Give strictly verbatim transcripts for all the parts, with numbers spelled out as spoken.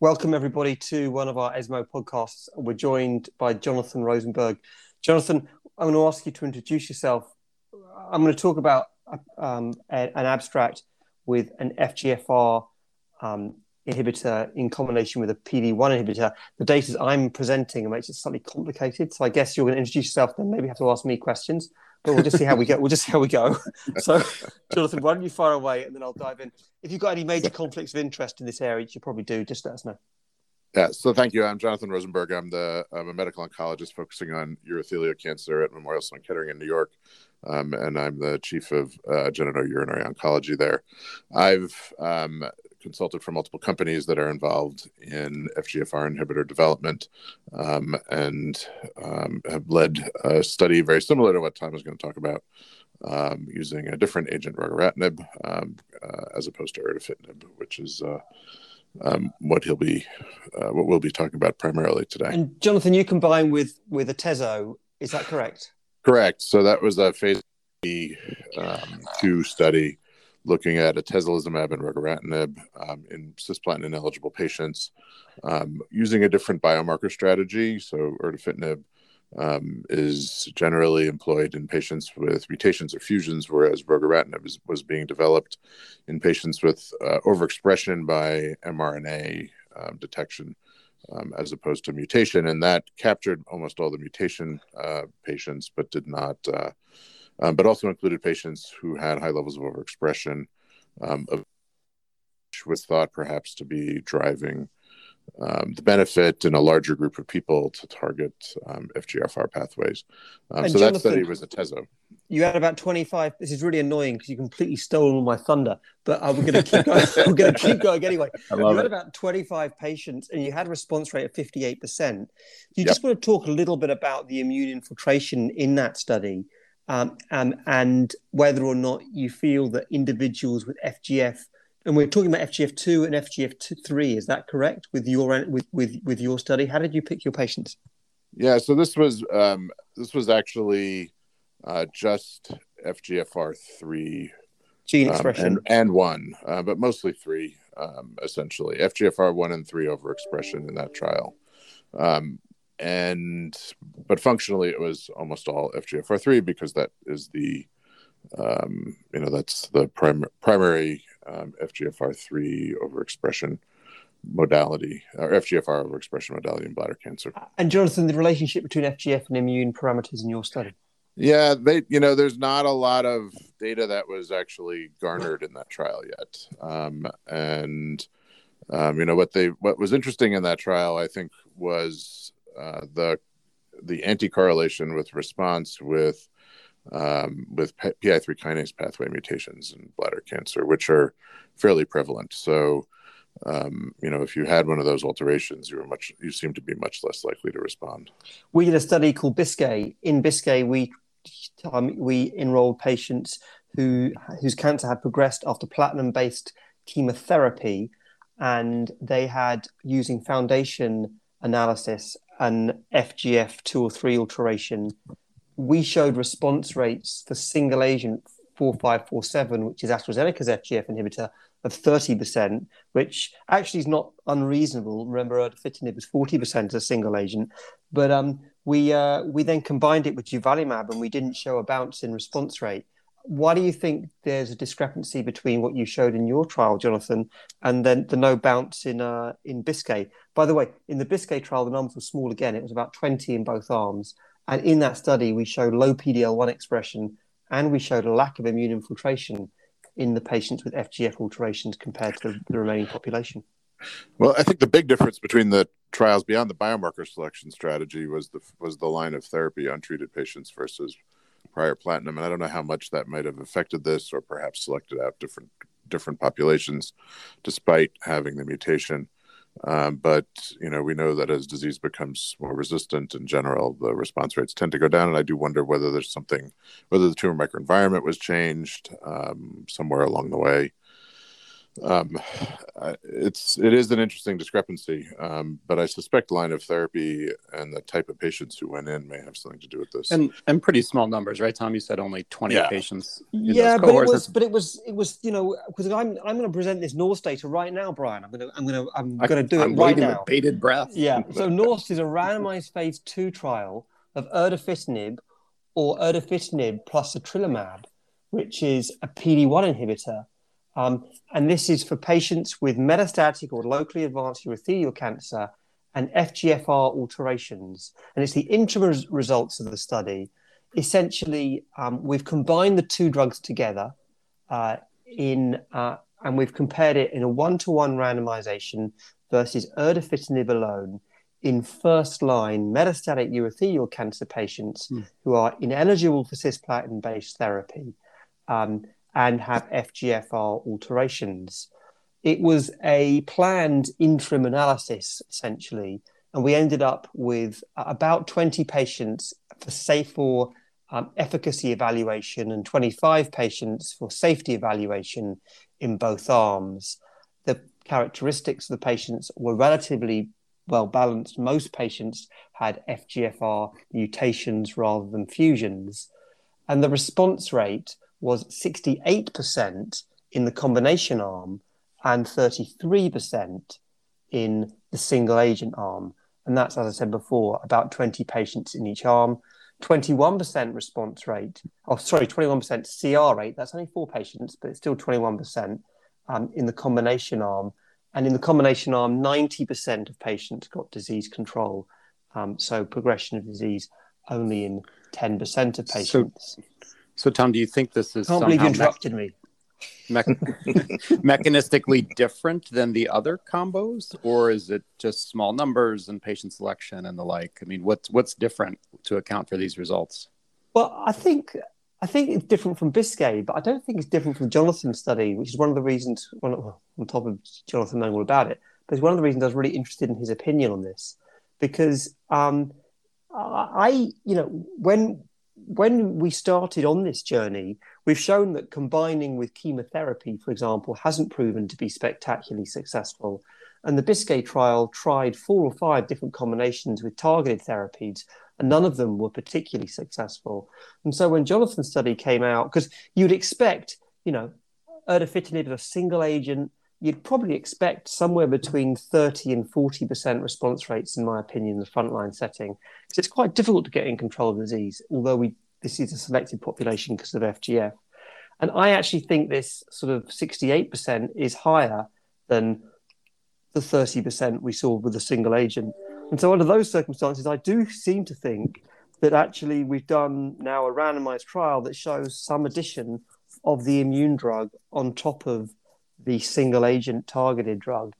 Welcome, everybody, to one of our ESMO podcasts. We're joined by Jonathan Rosenberg. Jonathan, I'm going to ask you to introduce yourself. I'm going to talk about um, a, an abstract with an F G F R um, inhibitor in combination with a P D one inhibitor. The data I'm presenting makes it slightly complicated, so I guess you're going to introduce yourself, then maybe have to ask me questions. But we'll just see how we go. We'll just see how we go. So, Jonathan, why don't you fire away and then I'll dive in. If you've got any major conflicts of interest in this area, you probably do. Just let us know. Yeah. So, thank you. I'm Jonathan Rosenberg. I'm the I'm a medical oncologist focusing on urothelial cancer at Memorial Sloan-Kettering in New York, um, and I'm the chief of uh, genitourinary oncology there. I've um, consulted for multiple companies that are involved in F G F R inhibitor development um, and um, have led a study very similar to what Tom is going to talk about um, using a different agent, rogaratinib, um, uh, as opposed to erdafitinib, which is uh, um, what he'll be, uh, what we'll be talking about primarily today. And Jonathan, you combine with, with atezo, is that correct? Correct. So that was a phase um, two study looking at atezolizumab and rogaratinib um, in cisplatin ineligible patients um, using a different biomarker strategy. So erdafitinib um, is generally employed in patients with mutations or fusions, whereas rogaratinib is, was being developed in patients with uh, overexpression by mRNA um, detection um, as opposed to mutation. And that captured almost all the mutation uh, patients, but did not... Uh, Um, but also included patients who had high levels of overexpression, um, of which was thought perhaps to be driving um, the benefit in a larger group of people to target um, F G F R pathways. Um, so Jonathan, that study was atezo. You had about twenty-five. This is really annoying because you completely stole all my thunder, but uh, we're going to keep going. We're going to keep going anyway. You had it. About twenty-five patients and you had a response rate of fifty-eight percent. You yep. just want to talk a little bit about the immune infiltration in that study. Um, um, and whether or not you feel that individuals with F G F, and we're talking about F G F two and F G F three, is that correct with your with, with, with your study? How did you pick your patients? Yeah, so this was um, this was actually uh, just F G F R three gene um, expression and, and one, uh, but mostly three um, essentially. F G F R one and three overexpression in that trial. Um, And but functionally, it was almost all F G F R three because that is the, um, you know, that's the prim- primary um, F G F R three overexpression modality or F G F R overexpression modality in bladder cancer. And Jonathan, the relationship between F G F and immune parameters in your study? Yeah, they, you know, there's not a lot of data that was actually garnered in that trial yet, um, and um, you know what they what was interesting in that trial, I think, was Uh, the the anti-correlation with response with um, with P I three kinase pathway mutations in bladder cancer, which are fairly prevalent. So, um, you know, if you had one of those alterations, you were much you seem to be much less likely to respond. We did a study called Biscay. In Biscay, we um, we enrolled patients who whose cancer had progressed after platinum-based chemotherapy, and they had using Foundation analysis an F G F two or three alteration. We showed response rates for single agent four five four seven, which is AstraZeneca's F G F inhibitor, of thirty percent, which actually is not unreasonable. Remember, erdafitinib was forty percent as a single agent. But um, we uh, we then combined it with duvalimab, and we didn't show a bounce in response rate. Why do you think there's a discrepancy between what you showed in your trial, Jonathan, and then the no bounce in uh, in Biscay? By the way, in the Biscay trial, the numbers were small again. It was about twenty in both arms. And in that study, we showed low P D L one expression, and we showed a lack of immune infiltration in the patients with F G F alterations compared to the, the remaining population. Well, I think the big difference between the trials beyond the biomarker selection strategy was the was the line of therapy, untreated patients versus prior platinum, and I don't know how much that might have affected this, or perhaps selected out different different populations, despite having the mutation. Um, but you know, we know that as disease becomes more resistant in general, the response rates tend to go down. And I do wonder whether there's something, whether the tumor microenvironment was changed um, somewhere along the way. um, it's it is an interesting discrepancy, um, but I suspect line of therapy and the type of patients who went in may have something to do with this. And and pretty small numbers, right, Tom? You said only twenty yeah. patients. In yeah, those cohorts. but it was, but it was, it was, you know, because I'm I'm going to present this NORSE data right now, Brian. I'm going to I'm going to I'm going to do I'm it right now. With bated breath. Yeah. So NORSE is a randomized phase two trial of erdafitinib or erdafitinib plus cetrelimab, which is a P D one inhibitor. Um, and this is for patients with metastatic or locally advanced urothelial cancer and F G F R alterations. And it's the interim res- results of the study. Essentially, um, we've combined the two drugs together uh, in, uh, and we've compared it in a one-to-one randomization versus erdafitinib alone in first-line metastatic urothelial cancer patients mm. who are ineligible for cisplatin-based therapy. Um, and have F G F R alterations. It was a planned interim analysis, essentially, and we ended up with about twenty patients for safe or um, efficacy evaluation and twenty-five patients for safety evaluation in both arms. The characteristics of the patients were relatively well-balanced. Most patients had F G F R mutations rather than fusions. And the response rate was sixty-eight percent in the combination arm and thirty-three percent in the single agent arm. And that's, as I said before, about twenty patients in each arm, twenty-one percent response rate, oh, sorry, twenty-one percent C R rate. That's only four patients, but it's still twenty-one percent um, in the combination arm. And in the combination arm, ninety percent of patients got disease control. Um, so progression of disease only in ten percent of patients. So- So, Tom, do you think this is Can't somehow you interrupted me. Me- mechanistically different than the other combos, or is it just small numbers and patient selection and the like? I mean, what's what's different to account for these results? Well, I think I think it's different from Biscay, but I don't think it's different from Jonathan's study, which is one of the reasons. One of, well, on top of Jonathan knowing all about it, but it's one of the reasons I was really interested in his opinion on this, because um, I, you know, when. When we started on this journey, we've shown that combining with chemotherapy, for example, hasn't proven to be spectacularly successful. And the Biscay trial tried four or five different combinations with targeted therapies, and none of them were particularly successful. And so when Jonathan's study came out, because you'd expect, you know, erdafitinib is a single agent, you'd probably expect somewhere between thirty and forty percent response rates, in my opinion, in the frontline setting. Because it's quite difficult to get in control of disease, although we this is a selected population because of F G F. And I actually think this sort of sixty-eight percent is higher than the thirty percent we saw with a single agent. And so under those circumstances, I do seem to think that actually we've done now a randomized trial that shows some addition of the immune drug on top of the single agent targeted drug.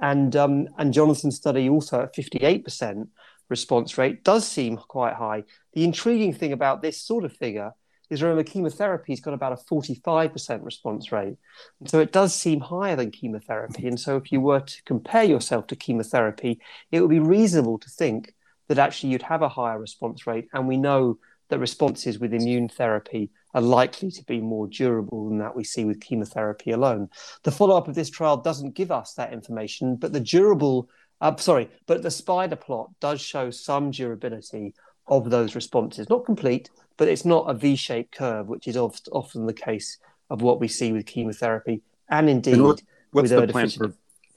And um, and Jonathan's study also at fifty-eight percent response rate does seem quite high. The intriguing thing about this sort of figure is, remember, chemotherapy's got about a forty-five percent response rate. And so it does seem higher than chemotherapy. And so if you were to compare yourself to chemotherapy, it would be reasonable to think that actually you'd have a higher response rate. And we know that responses with immune therapy are likely to be more durable than that we see with chemotherapy alone. The follow-up of this trial doesn't give us that information, but the durable, uh, sorry, but the spider plot does show some durability of those responses. Not complete, but it's not a V-shaped curve, which is of, often the case of what we see with chemotherapy, and indeed and what, what's with the plan for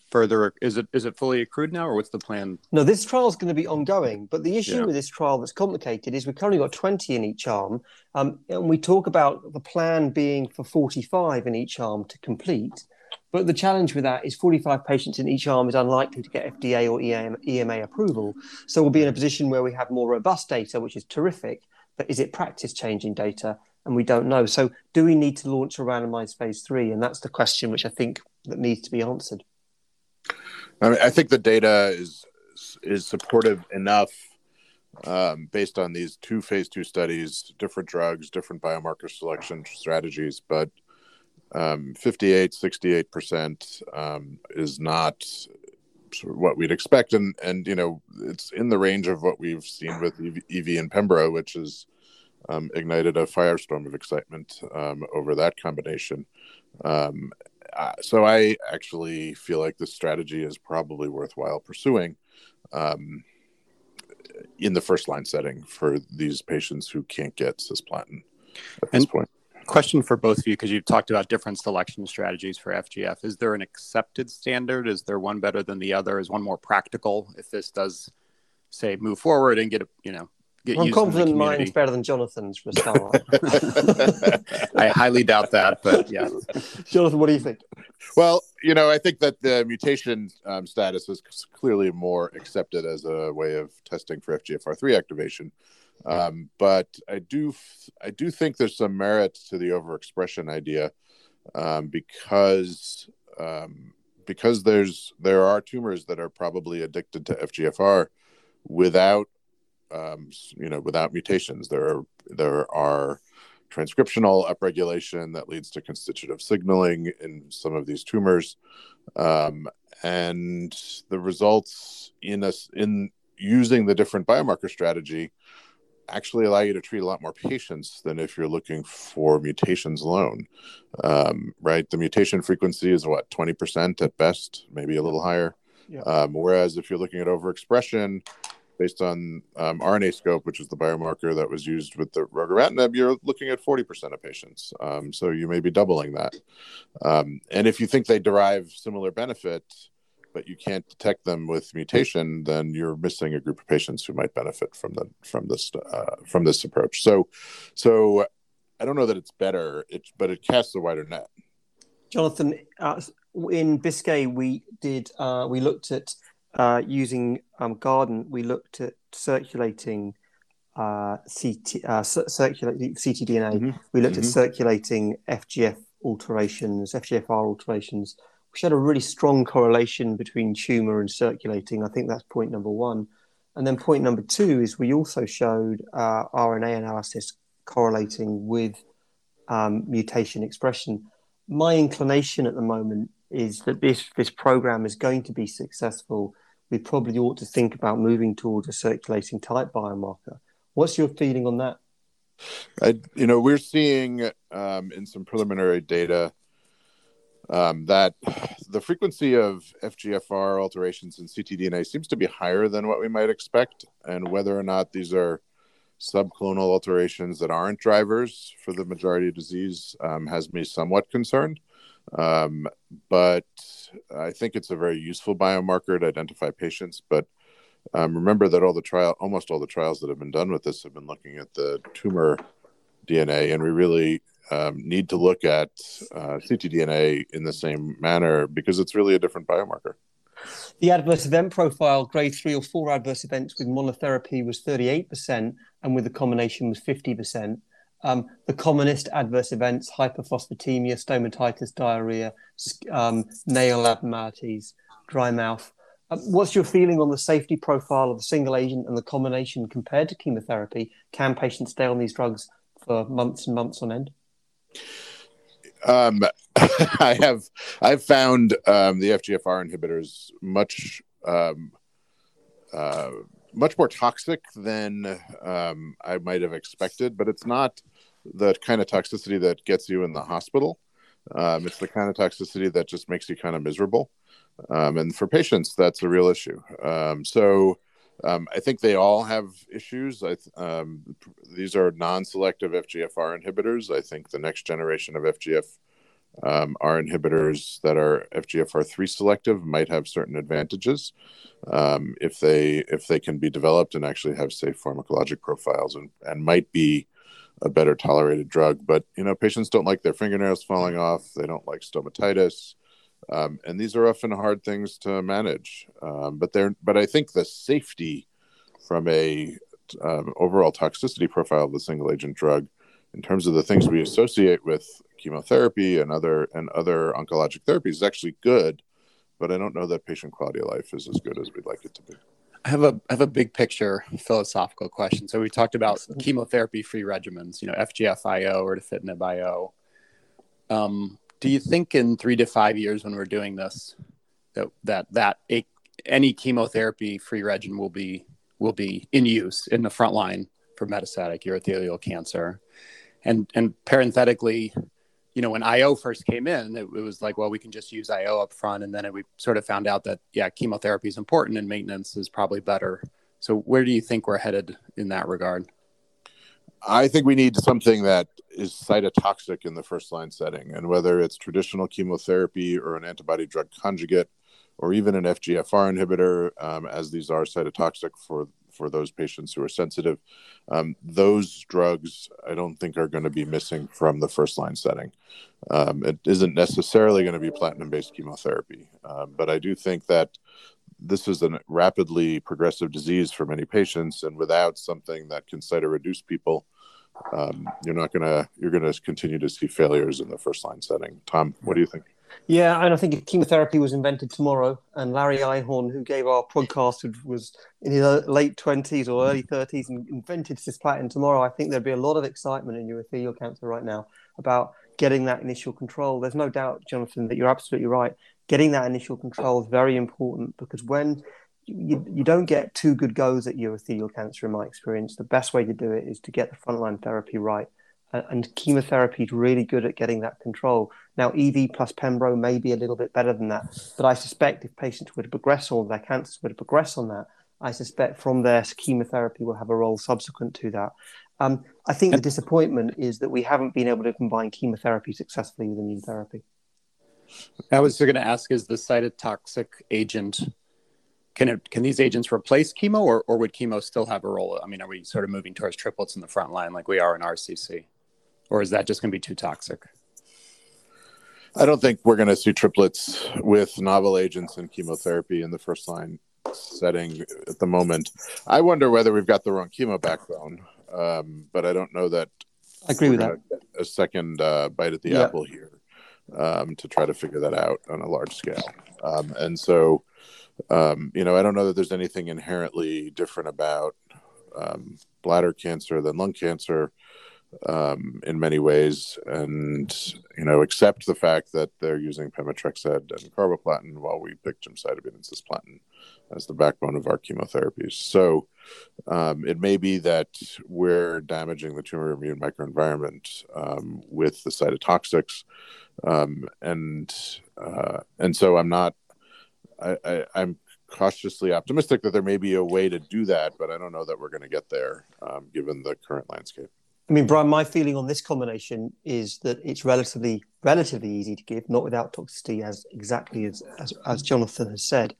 further? Is it is it fully accrued now, or what's the plan? No, this trial is going to be ongoing. But the issue yeah. with this trial that's complicated is we've currently got twenty in each arm, um, and we talk about the plan being for forty-five in each arm to complete. But the challenge with that is forty-five patients in each arm is unlikely to get F D A or E M A approval. So we'll be in a position where we have more robust data, which is terrific. But is it practice-changing data? And we don't know. So do we need to launch a randomized phase three? And that's the question which I think that needs to be answered. I mean, I think the data is is supportive enough um, based on these two phase two studies, different drugs, different biomarker selection strategies, but um, fifty-eight, sixty-eight percent um, is not sort of what we'd expect. And, and, you know, it's in the range of what we've seen with E V and Pembro, which has um, ignited a firestorm of excitement um, over that combination. Um, uh, so I actually feel like this strategy is probably worthwhile pursuing um, in the first line setting for these patients who can't get cisplatin at this and point. Question for both of you, because you've talked about different selection strategies for F G F. Is there an accepted standard? Is there one better than the other? Is one more practical if this does, say, move forward and get a, you know, get well, used in the community? I'm confident mine's better than Jonathan's for a start. I highly doubt that, but yeah. Jonathan, what do you think? Well, you know, I think that the mutation um, status is clearly more accepted as a way of testing for F G F R three activation. Um, but I do, I do think there's some merit to the overexpression idea, um, because um, because there's there are tumors that are probably addicted to F G F R without um, you know without mutations. There are there are transcriptional upregulation that leads to constitutive signaling in some of these tumors, um, and the results in us in using the different biomarker strategy actually allow you to treat a lot more patients than if you're looking for mutations alone, um, right? The mutation frequency is what, twenty percent at best, maybe a little higher. Yeah. Um, whereas if you're looking at overexpression based on um, R N A scope, which is the biomarker that was used with the rogaratinib, you're looking at forty percent of patients. Um, so you may be doubling that. Um, and if you think they derive similar benefit, but you can't detect them with mutation, then you're missing a group of patients who might benefit from the from this uh, from this approach. So, so I don't know that it's better, it's, but it casts a wider net. Jonathan, uh, in Biscay, we did uh, we looked at uh, using um, Garden. We looked at circulating uh, C T uh, c- circulating ctDNA. Mm-hmm. We looked mm-hmm. at circulating F G F alterations, F G F R alterations. She had a really strong correlation between tumour and circulating. I think that's point number one. And then point number two is we also showed uh, R N A analysis correlating with um, mutation expression. My inclination at the moment is that this, this programme is going to be successful. We probably ought to think about moving towards a circulating type biomarker. What's your feeling on that? I, you know, we're seeing um, in some preliminary data Um, that the frequency of F G F R alterations in ctDNA seems to be higher than what we might expect, and whether or not these are subclonal alterations that aren't drivers for the majority of disease um, has me somewhat concerned. Um, but I think it's a very useful biomarker to identify patients. But um, remember that all the trial, almost all the trials that have been done with this have been looking at the tumor D N A, and we really Um, need to look at uh, ctDNA in the same manner because it's really a different biomarker. The adverse event profile, grade three or four adverse events with monotherapy was thirty-eight percent and with the combination was fifty percent. Um, the commonest adverse events, hyperphosphatemia, stomatitis, diarrhea, um, nail abnormalities, dry mouth. Um, what's your feeling on the safety profile of the single agent and the combination compared to chemotherapy? Can patients stay on these drugs for months and months on end? Um, I have I've found um, the F G F R inhibitors much um, uh, much more toxic than um, I might have expected, but it's not the kind of toxicity that gets you in the hospital. Um, it's the kind of toxicity that just makes you kind of miserable, um, and for patients, that's a real issue. Um, so. Um, I think they all have issues. I th- um, these are non-selective F G F R inhibitors. I think the next generation of F G F R um, inhibitors that are F G F R three selective might have certain advantages um, if they if they can be developed and actually have safe pharmacologic profiles and, and might be a better tolerated drug. But you know, patients don't like their fingernails falling off. They don't like stomatitis. Um, and these are often hard things to manage, um, but they're. But I think the safety from a um, overall toxicity profile of the single agent drug, in terms of the things we associate with chemotherapy and other and other oncologic therapies, is actually good. But I don't know that patient quality of life is as good as we'd like it to be. I have a I have a big picture philosophical question. So we talked about chemotherapy free regimens, you know, F G F I O or erdafitinib I O. Um, Do you think in three to five years when we're doing this, that that, that a, any chemotherapy-free regimen will be will be in use in the front line for metastatic urothelial cancer? And and parenthetically, you know, when I O first came in, it, it was like, well, we can just use I O up front. And then it, we sort of found out that, yeah, chemotherapy is important and maintenance is probably better. So where do you think we're headed in that regard? I think we need something that is cytotoxic in the first line setting. And whether it's traditional chemotherapy or an antibody drug conjugate, or even an F G F R inhibitor, um, as these are cytotoxic for, for those patients who are sensitive, um, those drugs I don't think are going to be missing from the first line setting. Um, it isn't necessarily going to be platinum-based chemotherapy, um, but I do think that this is a rapidly progressive disease for many patients, and without something that can cytoreduce people, um, you're not going to you're going to continue to see failures in the first line setting. Tom, what do you think? Yeah, and I think if chemotherapy was invented tomorrow, and Larry Einhorn, who gave our podcast, was in his late twenties or early thirties and invented cisplatin tomorrow, I think there'd be a lot of excitement in urothelial cancer right now about getting that initial control. There's no doubt, Jonathan, that you're absolutely right. Getting that initial control is very important, because when you, you don't get two good goes at urothelial cancer, in my experience, the best way to do it is to get the frontline therapy right. And chemotherapy is really good at getting that control. Now, E V plus Pembro may be a little bit better than that, but I suspect if patients were to progress or their cancers were to progress on that, I suspect from there, chemotherapy will have a role subsequent to that. Um, I think the disappointment is that we haven't been able to combine chemotherapy successfully with immune therapy. I was going to ask, is the cytotoxic agent, can it, can these agents replace chemo, or, or would chemo still have a role? I mean, are we sort of moving towards triplets in the front line like we are in R C C? Or is that just going to be too toxic? I don't think we're going to see triplets with novel agents and chemotherapy in the first line setting at the moment. I wonder whether we've got the wrong chemo backbone, um, but I don't know that. I agree with that. A second uh, bite at the yeah. apple here um, to try to figure that out on a large scale. Um, and so, um, you know, I don't know that there's anything inherently different about um, bladder cancer than lung cancer. Um, in many ways, and you know, except the fact that they're using pemetrexed and carboplatin while we picked gemcitabine and cisplatin as the backbone of our chemotherapies. So um, it may be that we're damaging the tumor immune microenvironment um, with the cytotoxics, um, and uh, and so I'm not. I, I, I'm. cautiously optimistic that there may be a way to do that, but I don't know that we're going to get there um, given the current landscape. I mean, Brian, my feeling on this combination is that it's relatively relatively easy to give, not without toxicity, as exactly as, as, as Jonathan has said.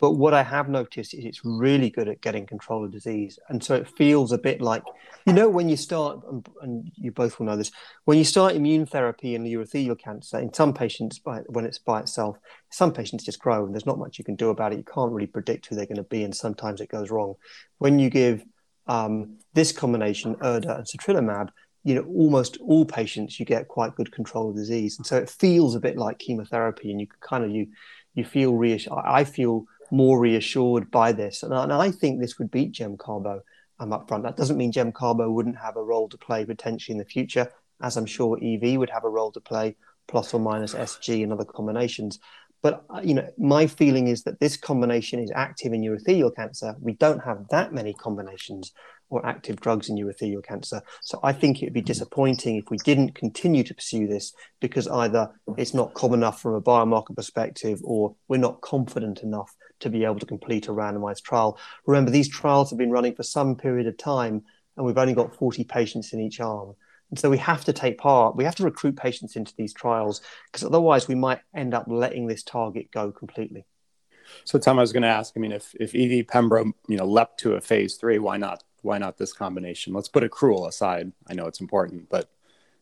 But what I have noticed is it's really good at getting control of disease. And so it feels a bit like, you know, when you start, and, and you both will know this, when you start immune therapy in urothelial cancer, in some patients, by, when it's by itself, some patients just grow and there's not much you can do about it. You can't really predict who they're going to be, and sometimes it goes wrong. When you give um, this combination, erda and cetrelimab, you know, almost all patients, you get quite good control of disease. And so it feels a bit like chemotherapy, and you kind of, you you feel reassured. I feel more reassured by this. And I, and I think this would beat Gem Carbo um, up front. That doesn't mean Gem Carbo wouldn't have a role to play potentially in the future, as I'm sure E V would have a role to play, plus or minus S G and other combinations. But, you know, my feeling is that this combination is active in urothelial cancer. We don't have that many combinations or active drugs in urothelial cancer. So I think it would be disappointing if we didn't continue to pursue this, because either it's not common enough from a biomarker perspective, or we're not confident enough to be able to complete a randomized trial. Remember, these trials have been running for some period of time, and we've only got forty patients in each arm. And so we have to take part. We have to recruit patients into these trials, because otherwise we might end up letting this target go completely. So, Tom, I was going to ask, I mean, if, if E V Pembro, you know, leapt to a phase three, why not? Why not this combination? Let's put accrual aside. I know it's important, but,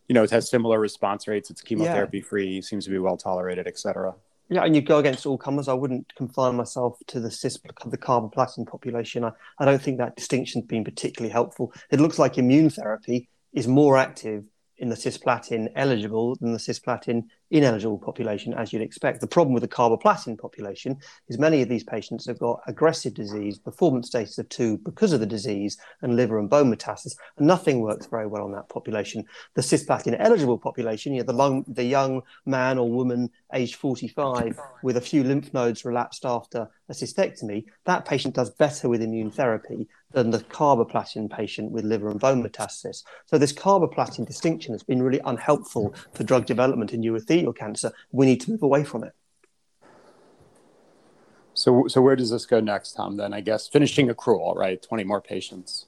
you know, it has similar response rates. It's chemotherapy yeah. free, seems to be well tolerated, et cetera. Yeah, and you go against all comers. I wouldn't confine myself to the cis, the carboplatin population. I, I don't think that distinction's been particularly helpful. It looks like immune therapy is more active in the cisplatin eligible than the cisplatin ineligible population, as you'd expect. The problem with the carboplatin population is many of these patients have got aggressive disease, performance status of two because of the disease, and liver and bone metastasis, and nothing works very well on that population. The cisplatin eligible population, you know, the, long, the young man or woman aged forty-five with a few lymph nodes relapsed after a cystectomy, that patient does better with immune therapy than the carboplatin patient with liver and bone metastasis. So this carboplatin distinction has been really unhelpful for drug development in urothelial cancer. We need to move away from it. So so where does this go next, Tom, then? I guess finishing accrual, right? twenty more patients.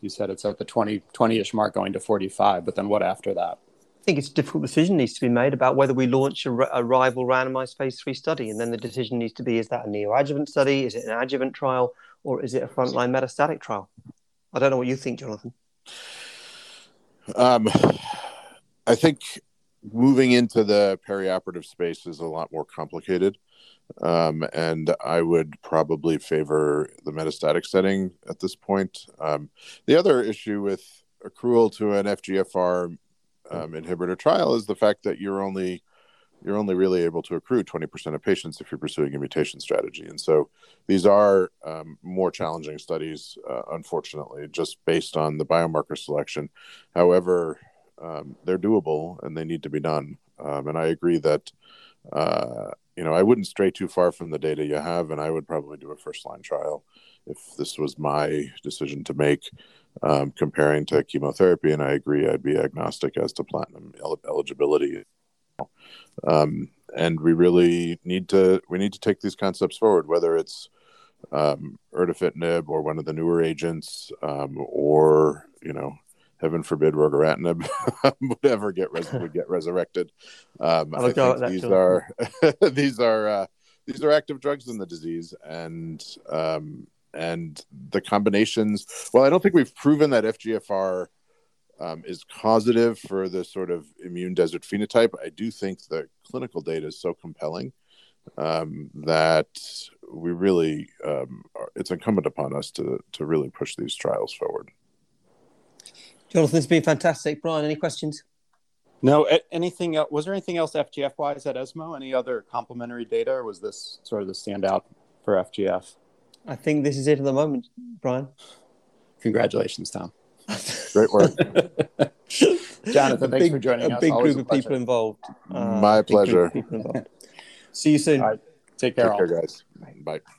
You said it's at the twenty, twenty-ish mark going to forty-five, but then what after that? I think it's a difficult decision needs to be made about whether we launch a, a rival randomized phase three study. And then the decision needs to be, is that a neoadjuvant study? Is it an adjuvant trial? Or is it a frontline metastatic trial? I don't know what you think, Jonathan. Um, I think moving into the perioperative space is a lot more complicated. Um, and I would probably favor the metastatic setting at this point. Um, the other issue with accrual to an F G F R um, inhibitor trial is the fact that you're only you're only really able to accrue twenty percent of patients if you're pursuing a mutation strategy. And so these are um, more challenging studies, uh, unfortunately, just based on the biomarker selection. However, um, they're doable and they need to be done. Um, and I agree that Uh, you know, I wouldn't stray too far from the data you have, and I would probably do a first-line trial if this was my decision to make, um, comparing to chemotherapy, and I agree I'd be agnostic as to platinum el- eligibility. Um, and we really need to, we need to take these concepts forward, whether it's um, erdafitinib or one of the newer agents, um, or, you know, heaven forbid, rogaratinib would ever get res- would get resurrected. Um, I think these are, these are uh, these are active drugs in the disease, and um, and the combinations. Well, I don't think we've proven that F G F R um, is causative for the sort of immune desert phenotype. I do think the clinical data is so compelling um, that we really um, are, it's incumbent upon us to to really push these trials forward. Jonathan, it's been fantastic. Brian, any questions? No, anything else? Was there anything else F G F-wise at ESMO? Any other complementary data, or was this sort of the standout for F G F? I think this is it at the moment, Brian. Congratulations, Tom. Great work. Jonathan, thanks big, for joining a us. Big Always a big group of people involved. Uh, My pleasure. Involved. See you soon. All right. Take care, Take all. care guys. Bye. Bye.